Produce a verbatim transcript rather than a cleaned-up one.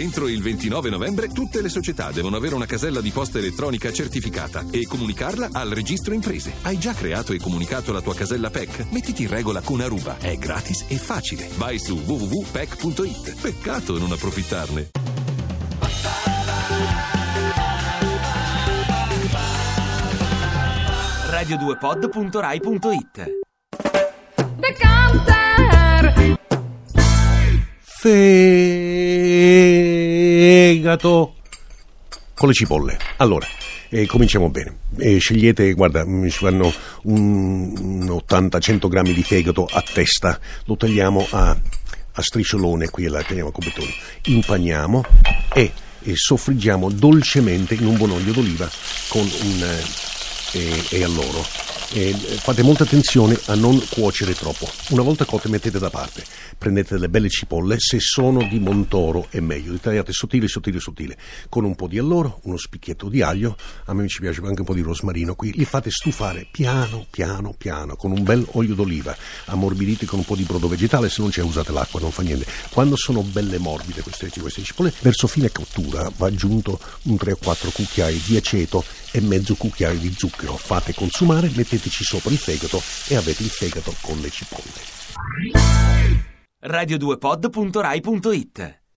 Entro il ventinove novembre tutte le società devono avere una casella di posta elettronica certificata e comunicarla al registro imprese. Hai già creato e comunicato la tua casella P E C? Mettiti in regola con Aruba. È gratis e facile. Vai su w w w punto p e c punto i t. Peccato non approfittarne. radio due pod punto rai punto i t. The Counter Fegato con le cipolle. Allora, eh, cominciamo bene. Eh, scegliete, guarda, mi fanno un ottanta cento grammi di fegato a testa. Lo tagliamo a, a strisciolone, qui la tagliamo a cubettoni. Impaniamo e, e soffriggiamo dolcemente in un buon olio d'oliva con un... E, e alloro e fate molta attenzione a non cuocere troppo. Una volta cotte mettete da parte, prendete delle belle cipolle, se sono di Montoro è meglio, le tagliate sottile sottile sottile con un po' di alloro, uno spicchietto di aglio, a me ci piace anche un po' di rosmarino qui, li fate stufare piano piano piano con un bel olio d'oliva, ammorbidite con un po' di brodo vegetale, se non c'è usate l'acqua, non fa niente. Quando sono belle morbide queste, queste cipolle, verso fine cottura va aggiunto un tre o quattro cucchiai di aceto e mezzo cucchiaio di zucchero, fate consumare, metteteci sopra il fegato e avete il fegato con le cipolle. radio due pod punto rai punto i t